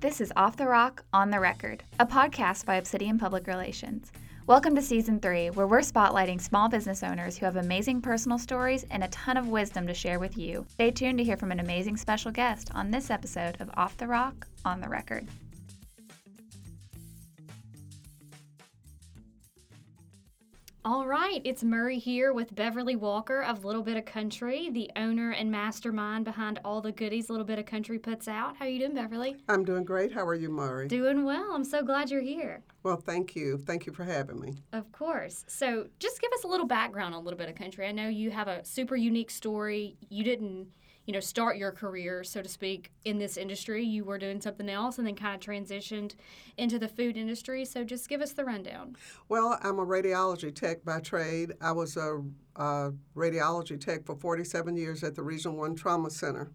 This is Off the Rock, On the Record, a podcast by Obsidian Public Relations. Welcome to Season 3, where we're spotlighting small business owners who have amazing personal stories and a ton of wisdom to share with you. Stay tuned to hear from an amazing special guest on this episode of Off the Rock, On the Record. All right, it's Murray here with Beverly Walker of Little Bit of Country, the owner and mastermind behind all the goodies Little Bit of Country puts out. How are you doing, Beverly? I'm doing great. How are you, Murray? Doing well. I'm so glad you're here. Well, thank you. Thank you for having me. Of course. So just give us a little background on Little Bit of Country. I know you have a super unique story. You didn't, start your career, so to speak, in this industry. You were doing something else and then kind of transitioned into the food industry. So just give us the rundown. Well, I'm a radiology tech by trade. I was a radiology tech for 47 years at the Region One Trauma Center.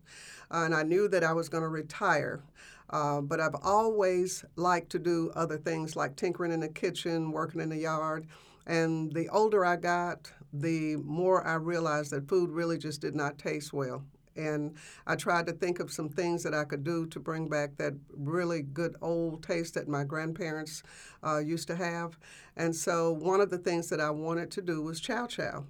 And I knew that I was going to retire. But I've always liked to do other things like tinkering in the kitchen, working in the yard. And the older I got, the more I realized that food really just did not taste well. And I tried to think of some things that I could do to bring back that really good old taste that my grandparents used to have. And so one of the things that I wanted to do was chow chow.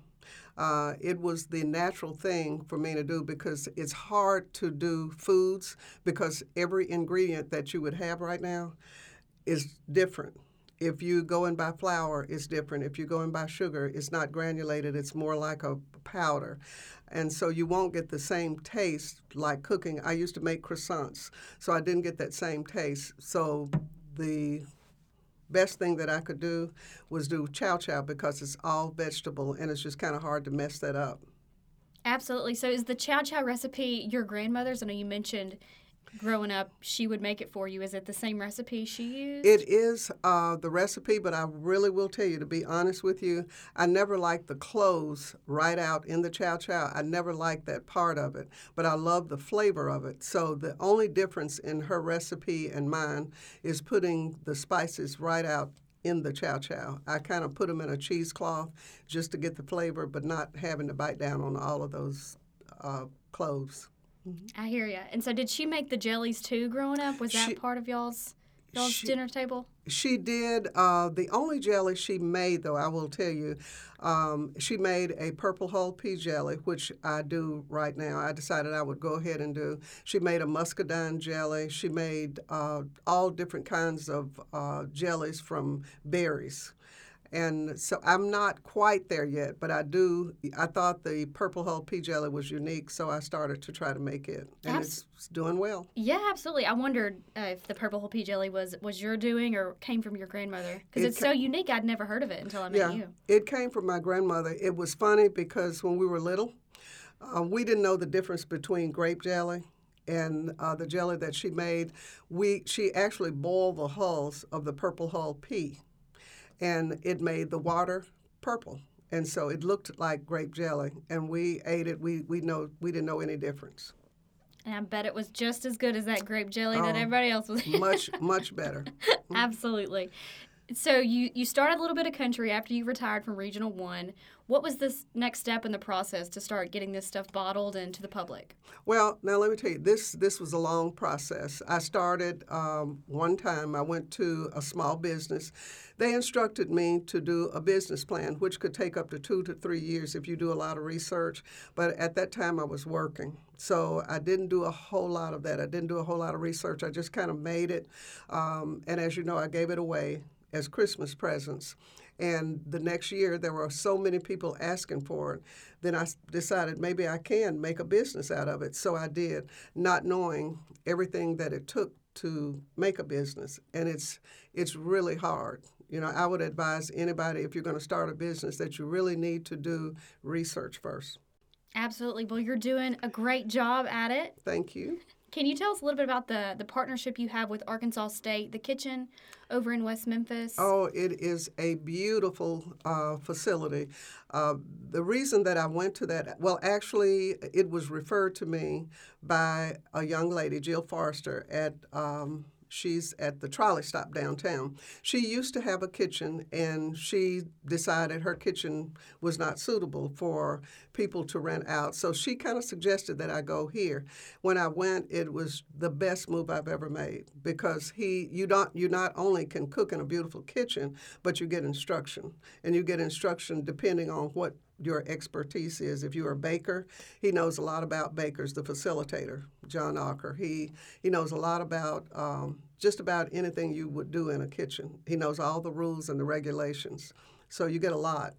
It was the natural thing for me to do because it's hard to do foods because every ingredient that you would have right now is different. If you go and buy flour, it's different. If you go and buy sugar, it's not granulated. It's more like a powder. And so you won't get the same taste like cooking. I used to make croissants, so I didn't get that same taste. So the best thing that I could do was do chow chow because it's all vegetable, and it's just kind of hard to mess that up. Absolutely. So is the chow chow recipe your grandmother's? I know you mentioned growing up, she would make it for you. Is it the same recipe she used? It is the recipe, but I really will tell you, to be honest with you, I never liked the cloves right out in the chow chow. I never liked that part of it, but I love the flavor of it. So the only difference in her recipe and mine is putting the spices right out in the chow chow. I kind of put them in a cheesecloth just to get the flavor, but not having to bite down on all of those cloves. I hear ya. And so did she make the jellies, too, growing up? Was that part of y'all's dinner table? She did. The only jelly she made, though, I will tell you, she made a purple hull pea jelly, which I do right now. I decided I would go ahead and do. She made a muscadine jelly. She made all different kinds of jellies from berries. And so I'm not quite there yet, but I thought the purple hull pea jelly was unique, so I started to try to make it, and it's doing well. Yeah, absolutely. I wondered if the purple hull pea jelly was your doing or came from your grandmother, because it's so unique. I'd never heard of it until I met you. It came from my grandmother. It was funny because when we were little, we didn't know the difference between grape jelly and the jelly that she made. She actually boiled the hulls of the purple hull pea, and it made the water purple. And so it looked like grape jelly, and we ate it. We didn't know any difference. And I bet it was just as good as that grape jelly that everybody else was eating. Much, much better. Absolutely. So you started a Little Bit of Country after you retired from Regional One. What was this next step in the process to start getting this stuff bottled and to the public? Well, now let me tell you, this was a long process. I started one time. I went to a small business. They instructed me to do a business plan, which could take up to 2 to 3 years if you do a lot of research. But at that time, I was working. So I didn't do a whole lot of that. I didn't do a whole lot of research. I just kind of made it. And as you know, I gave it away as Christmas presents. And the next year, there were so many people asking for it. Then I decided maybe I can make a business out of it. So I did, not knowing everything that it took to make a business. And it's really hard. I would advise anybody, if you're going to start a business, that you really need to do research first. Absolutely. Well, you're doing a great job at it. Thank you. Can you tell us a little bit about the partnership you have with Arkansas State, the kitchen over in West Memphis? Oh, it is a beautiful facility. The reason that I went to that, well, actually, it was referred to me by a young lady, Jill Forrester, at She's at the trolley stop downtown. She used to have a kitchen, and she decided her kitchen was not suitable for people to rent out. So she kind of suggested that I go here. When I went, it was the best move I've ever made, because you not only can cook in a beautiful kitchen, but you get instruction. And you get instruction depending on what your expertise is. If you're a baker, he knows a lot about bakers, the facilitator, John Ocker. He knows a lot about just about anything you would do in a kitchen. He knows all the rules and the regulations. So you get a lot,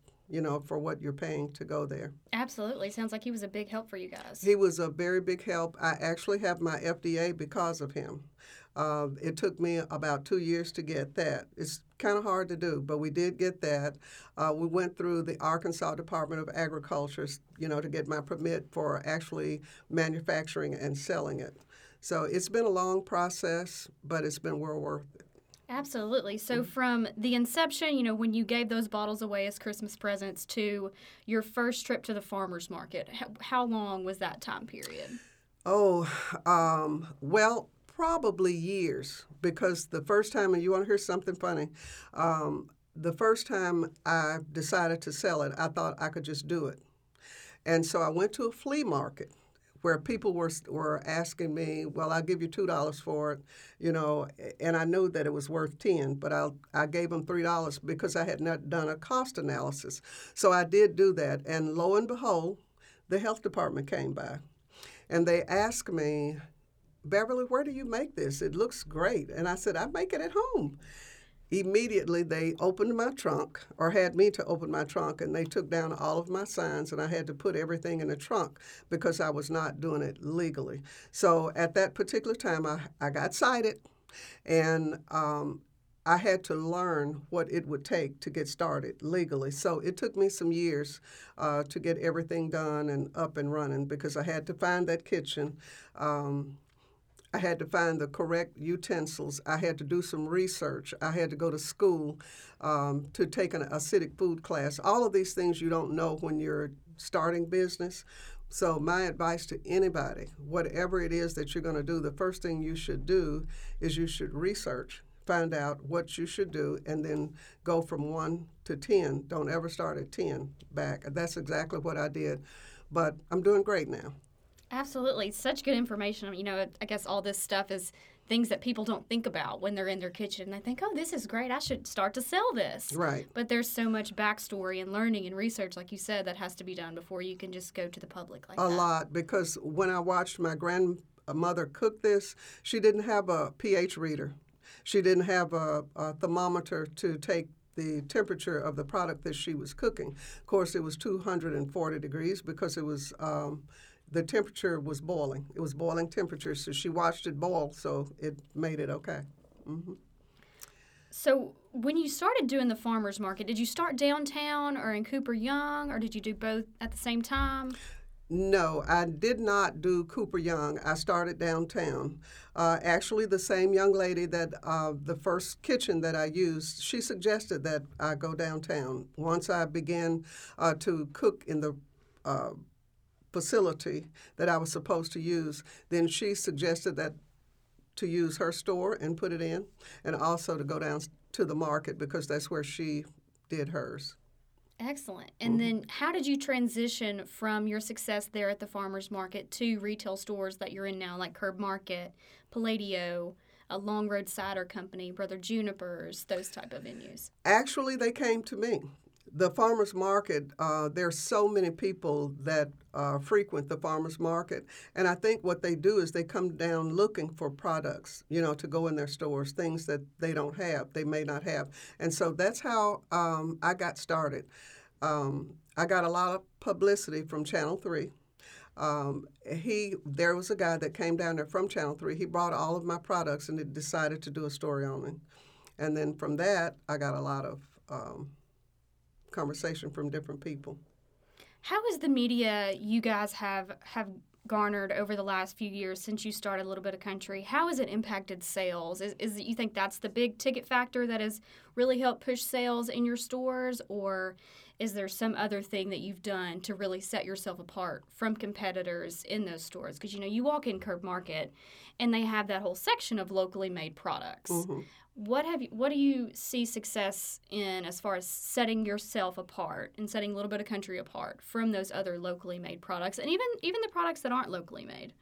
for what you're paying to go there. Absolutely. Sounds like he was a big help for you guys. He was a very big help. I actually have my FDA because of him. It took me about 2 years to get that. It's kind of hard to do, but we did get that. We went through the Arkansas Department of Agriculture, to get my permit for actually manufacturing and selling it. So it's been a long process, but it's been well worth it. Absolutely. So from the inception, when you gave those bottles away as Christmas presents to your first trip to the farmer's market, how long was that time period? Oh, probably years, because the first time, and you want to hear something funny, the first time I decided to sell it, I thought I could just do it. And so I went to a flea market where people were asking me, well, I'll give you $2 for it, and I knew that it was worth $10, but I gave them $3 because I had not done a cost analysis. So I did do that, and lo and behold, the health department came by, and they asked me, Beverly, where do you make this? It looks great. And I said, I make it at home. Immediately, they opened my trunk, or had me to open my trunk, and they took down all of my signs, and I had to put everything in the trunk because I was not doing it legally. So at that particular time, I got cited, and I had to learn what it would take to get started legally. So it took me some years to get everything done and up and running, because I had to find that kitchen. I had to find the correct utensils. I had to do some research. I had to go to school to take an acidic food class. All of these things you don't know when you're starting business. So my advice to anybody, whatever it is that you're going to do, the first thing you should do is you should research, find out what you should do, and then go from 1 to 10. Don't ever start at 10 back. That's exactly what I did. But I'm doing great now. Absolutely. Such good information. I guess all this stuff is things that people don't think about when they're in their kitchen. They think, oh, this is great. I should start to sell this. Right. But there's so much backstory and learning and research, like you said, that has to be done before you can just go to the public like that. A lot, because when I watched my grandmother cook this, she didn't have a pH reader. She didn't have a thermometer to take the temperature of the product that she was cooking. Of course, it was 240 degrees because it was... the temperature was boiling. It was boiling temperature, so she watched it boil, so it made it okay. Mm-hmm. So when you started doing the farmer's market, did you start downtown or in Cooper Young, or did you do both at the same time? No, I did not do Cooper Young. I started downtown. Actually, the same young lady that the first kitchen that I used, she suggested that I go downtown. Once I began to cook in the facility that I was supposed to use, then she suggested that to use her store and put it in, and also to go down to the market because that's where she did hers. Excellent. And then how did you transition from your success there at the farmer's market to retail stores that you're in now, like Curb Market, Palladio, Long Road Cider Company, Brother Juniper's, those type of venues? Actually, they came to me. The farmer's market, there's so many people that frequent the farmer's market. And I think what they do is they come down looking for products, to go in their stores, things that they don't have, they may not have. And so that's how I got started. I got a lot of publicity from Channel 3. There was a guy that came down there from Channel 3. He brought all of my products and decided to do a story on it. And then from that, I got a lot of conversation from different people. How is the media you guys have garnered over the last few years since you started Little Bit of Country? How has it impacted sales? Is it, you think that's the big ticket factor that has really helped push sales in your stores, or is there some other thing that you've done to really set yourself apart from competitors in those stores? Because, you know, you walk in Curb Market and they have that whole section of locally made products. Mm-hmm. What do you see success in as far as setting yourself apart and setting a little bit of country apart from those other locally made products, and even the products that aren't locally made?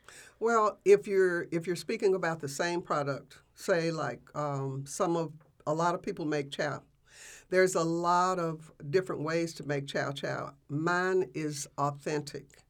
Well, if you're speaking about the same product, say like a lot of people make chow. There's a lot of different ways to make chow chow. Mine is authentic.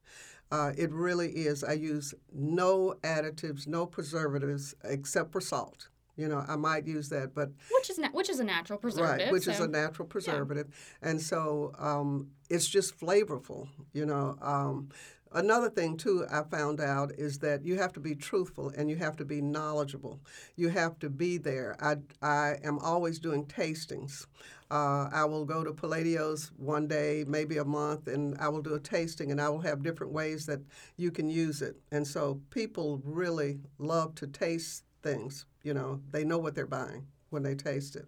It really is. I use no additives, no preservatives except for salt. You know, I might use that, but which is a natural preservative, right? Which is a natural preservative, yeah. And so it's just flavorful. You know, another thing too I found out is that you have to be truthful and you have to be knowledgeable. You have to be there. I am always doing tastings. I will go to Palladio's one day, maybe a month, and I will do a tasting, and I will have different ways that you can use it. And so people really love to taste things. You know, they know what they're buying when they taste it.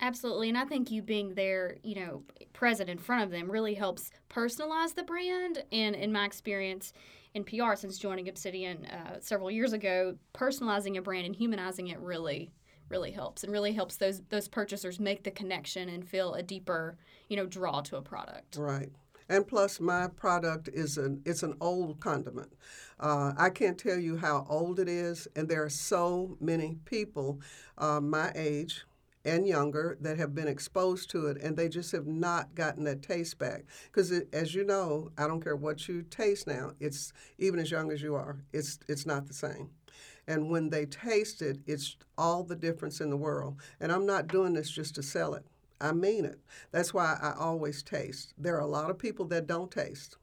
Absolutely. And I think you being there, you know, present in front of them really helps personalize the brand. And in my experience in PR since joining Obsidian several years ago, personalizing a brand and humanizing it really, really helps, and really helps those purchasers make the connection and feel a deeper, you know, draw to a product. Right. And plus, my product is an old condiment. I can't tell you how old it is, and there are so many people my age and younger that have been exposed to it, and they just have not gotten that taste back. Because as you know, I don't care what you taste now, it's even as young as you are, it's not the same. And when they taste it, it's all the difference in the world. And I'm not doing this just to sell it. I mean it. That's why I always taste. There are a lot of people that don't taste.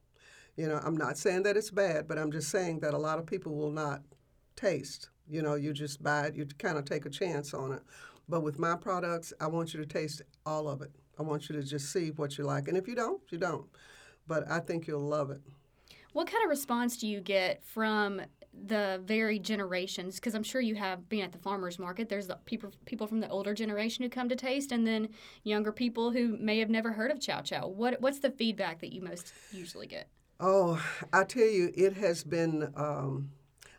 You know, I'm not saying that it's bad, but I'm just saying that a lot of people will not taste. You know, you just buy it. You kind of take a chance on it. But with my products, I want you to taste all of it. I want you to just see what you like. And if you don't, you don't. But I think you'll love it. What kind of response do you get from the varied generations, because I'm sure you have been at the farmers market? There's the people from the older generation who come to taste, and then younger people who may have never heard of chow chow. What's the feedback that you most usually get? Oh, I tell you, it has been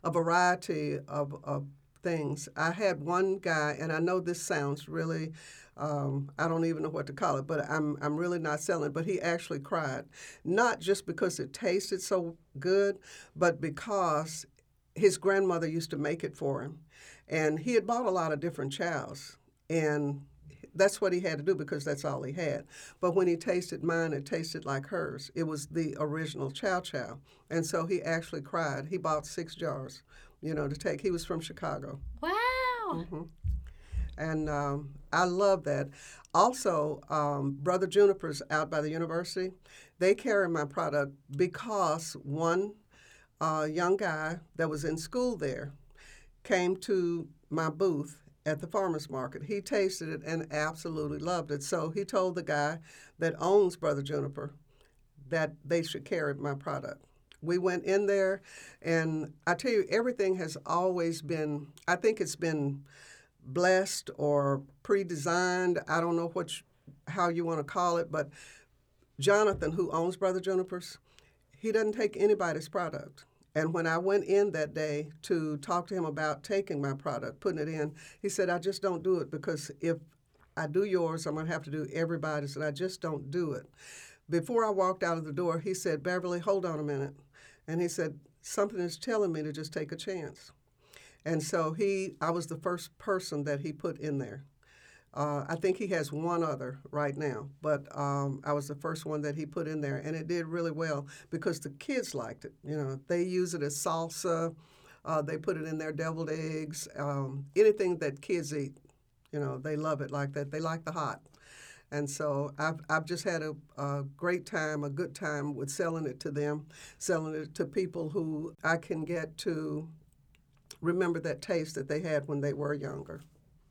a variety of things. I had one guy, and I know this sounds really, I don't even know what to call it, but I'm really not selling. But he actually cried, not just because it tasted so good, but because his grandmother used to make it for him. And he had bought a lot of different chows. And that's what he had to do because that's all he had. But when he tasted mine, it tasted like hers. It was the original chow chow. And so he actually cried. He bought 6 jars, you know, to take. He was from Chicago. Wow. Mm-hmm. And I love that. Also, Brother Juniper's out by the university, they carry my product because one, a young guy that was in school there came to my booth at the farmer's market. He tasted it and absolutely loved it. So he told the guy that owns Brother Juniper that they should carry my product. We went in there, and I tell you, everything has always been, I think it's been blessed or pre-designed. I don't know how you want to call it, but Jonathan, who owns Brother Juniper's, he doesn't take anybody's product. And when I went in that day to talk to him about taking my product, putting it in, he said, I just don't do it because if I do yours, I'm going to have to do everybody's, and I just don't do it. Before I walked out of the door, he said, Beverly, hold on a minute. And he said, something is telling me to just take a chance. And so I was the first person that he put in there. I think he has one other right now, but I was the first one that he put in there, and it did really well because the kids liked it. You know, they use it as salsa. They put it in their deviled eggs, anything that kids eat. You know, they love it like that. They like the hot. And so I've just had a great time, a good time with selling it to them, selling it to people who I can get to remember that taste that they had when they were younger.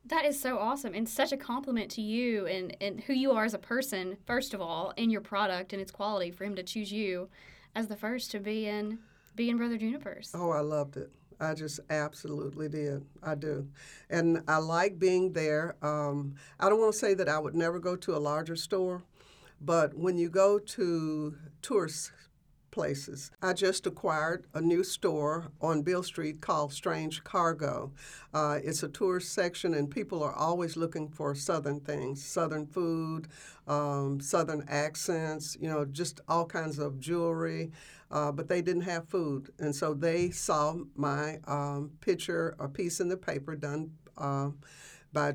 That is so awesome, and such a compliment to you and who you are as a person, first of all, and your product and its quality, for him to choose you as the first to be in Brother Juniper's. Oh, I loved it. I just absolutely did. I do. And I like being there. I don't want to say that I would never go to a larger store, But when you go to tourist places, I just acquired a new store on Beale Street called Strange Cargo. It's a tourist section, and people are always looking for Southern things, Southern food, Southern accents, you know, just all kinds of jewelry. But they didn't have food, and so they saw my picture, a piece in the paper done by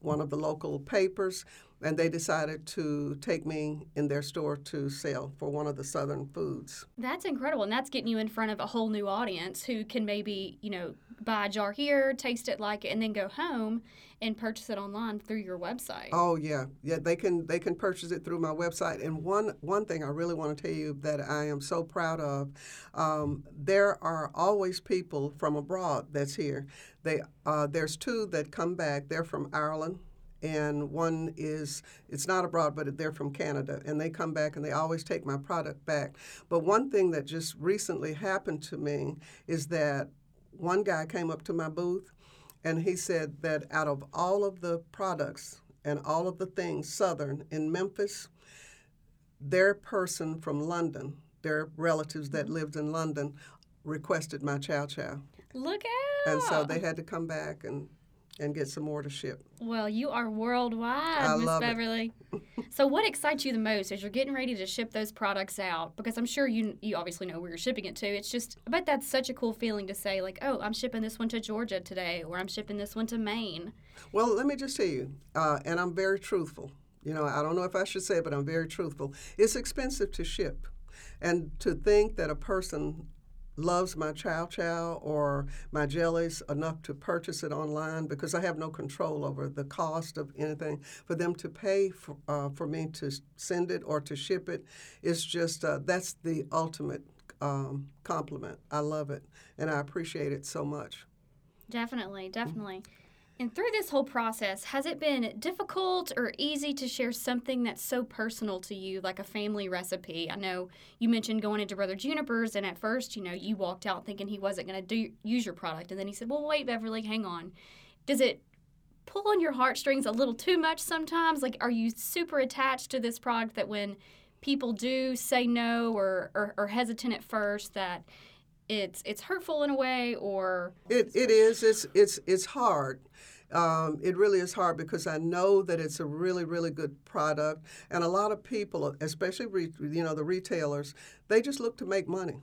one of the local papers, and they decided to take me in their store to sell for one of the Southern foods. That's incredible, and that's getting you in front of a whole new audience who can maybe, you know, buy a jar here, taste it, like it, and then go home and purchase it online through your website. Oh, yeah. Yeah, they can purchase it through my website. And one thing I really want to tell you that I am so proud of, there are always people from abroad that's here. There's two that come back. They're from Ireland. And one is, it's not abroad, but they're from Canada. And they come back, and they always take my product back. But one thing that just recently happened to me is that one guy came up to my booth, and he said that out of all of the products and all of the things Southern in Memphis, their person from London, their relatives that lived in London, requested my chow chow. Look out! And so they had to come back and get some more to ship. Well, you are worldwide, Miss Beverly. So what excites you the most as you're getting ready to ship those products out? Because I'm sure you obviously know where you're shipping it to. It's just, I bet that's such a cool feeling to say, like, oh, I'm shipping this one to Georgia today, or I'm shipping this one to Maine. Well, let me just tell you, and I'm very truthful. You know, I don't know if I should say it, but I'm very truthful. It's expensive to ship. And to think that a person loves my chow chow or my jellies enough to purchase it online, because I have no control over the cost of anything, for them to pay for me to send it or to ship it, is just, that's the ultimate compliment. I love it, and I appreciate it so much. Definitely, definitely. Mm-hmm. And through this whole process, has it been difficult or easy to share something that's so personal to you, like a family recipe? I know you mentioned going into Brother Juniper's, and at first, you know, you walked out thinking he wasn't going to use your product. And then he said, well, wait, Beverly, hang on. Does it pull on your heartstrings a little too much sometimes? Like, are you super attached to this product that when people do say no or hesitant at first, that it's hurtful in a way, or it is. It's hard. It really is hard, because I know that it's a really, really good product, and a lot of people, especially the retailers, they just look to make money.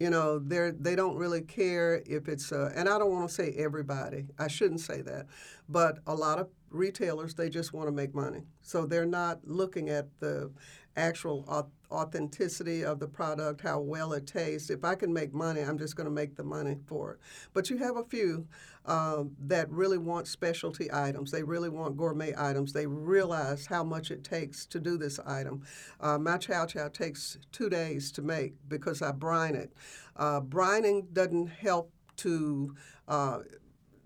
You know, they don't really care if it's and I don't want to say everybody. I shouldn't say that, but a lot of retailers, they just want to make money, so they're not looking at the actual authenticity of the product, how well it tastes. If I can make money, I'm just going to make the money for it. But you have a few that really want specialty items. They really want gourmet items. They realize how much it takes to do this item. My chow chow takes 2 days to make, because I brine it. Brining doesn't help to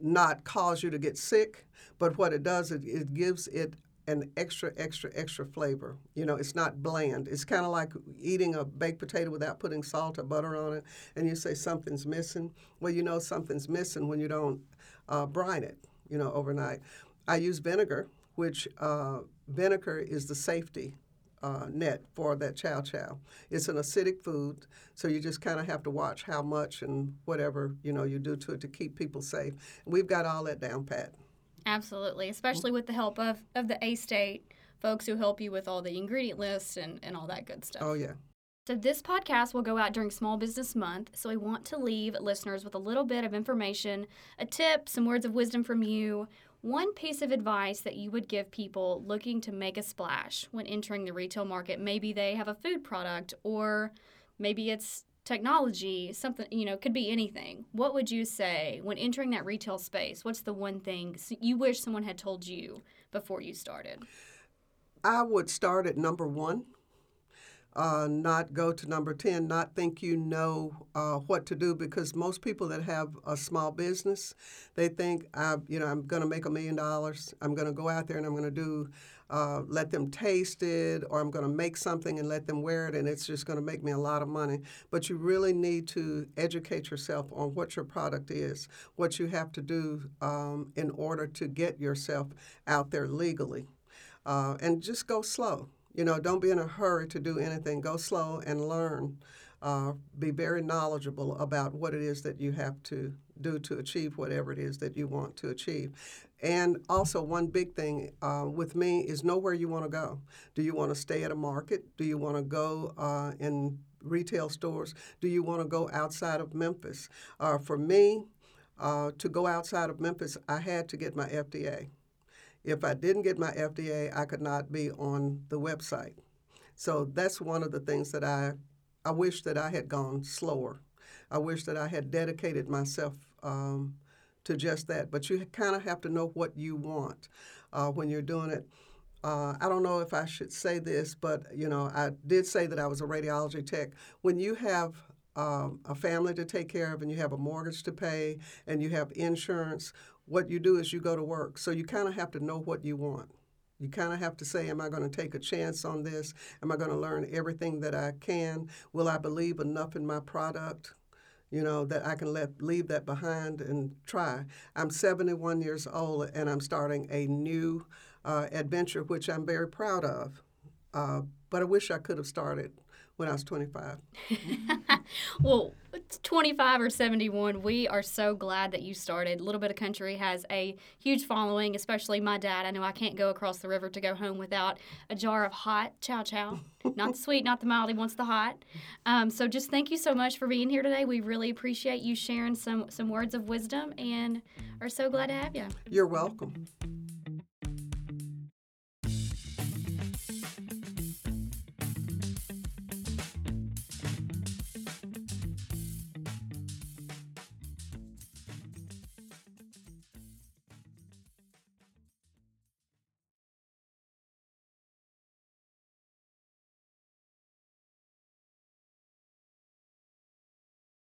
not cause you to get sick, but what it does, it gives it an extra flavor. You know, it's not bland. It's kind of like eating a baked potato without putting salt or butter on it, and you say something's missing. Well, you know something's missing when you don't brine it, you know, overnight. I use vinegar, which vinegar is the safety net for that chow chow. It's an acidic food, so you just kind of have to watch how much and whatever, you know, you do to it to keep people safe. We've got all that down pat. Absolutely, especially with the help of the A-State folks who help you with all the ingredient lists and all that good stuff. Oh, yeah. So this podcast will go out during Small Business Month, so we want to leave listeners with a little bit of information, a tip, some words of wisdom from you, one piece of advice that you would give people looking to make a splash when entering the retail market. Maybe they have a food product, or maybe it's technology, something, you know, could be anything. What would you say when entering that retail space? What's the one thing you wish someone had told you before you started? I would start at number one, not go to number 10, not think you know what to do, because most people that have a small business, they think, I'm going to make $1 million. I'm going to go out there and I'm going to do let them taste it, or I'm going to make something and let them wear it, and it's just going to make me a lot of money. But you really need to educate yourself on what your product is, what you have to do in order to get yourself out there legally. And just go slow. You know, don't be in a hurry to do anything. Go slow and learn. Be very knowledgeable about what it is that you have to do to achieve whatever it is that you want to achieve. And also one big thing with me is know where you want to go. Do you want to stay at a market? Do you want to go in retail stores? Do you want to go outside of Memphis? For me, to go outside of Memphis, I had to get my FDA. If I didn't get my FDA, I could not be on the website. So that's one of the things that I wish that I had gone slower. I wish that I had dedicated myself to just that. But you kind of have to know what you want when you're doing it. I don't know if I should say this, but, you know, I did say that I was a radiology tech. When you have a family to take care of and you have a mortgage to pay and you have insurance, what you do is you go to work. So you kind of have to know what you want. You kind of have to say, am I going to take a chance on this? Am I going to learn everything that I can? Will I believe enough in my product, you know, that I can leave that behind and try? I'm 71 years old, and I'm starting a new adventure, which I'm very proud of. But I wish I could have started when I was 25. Well, 25 or 71, we are so glad that you started. Little Bit of Country has a huge following, especially my dad. I know I can't go across the river to go home without a jar of hot chow chow. Not the sweet, not the mild. He wants the hot. So just thank you so much for being here today. We really appreciate you sharing some words of wisdom and are so glad to have you. You're welcome.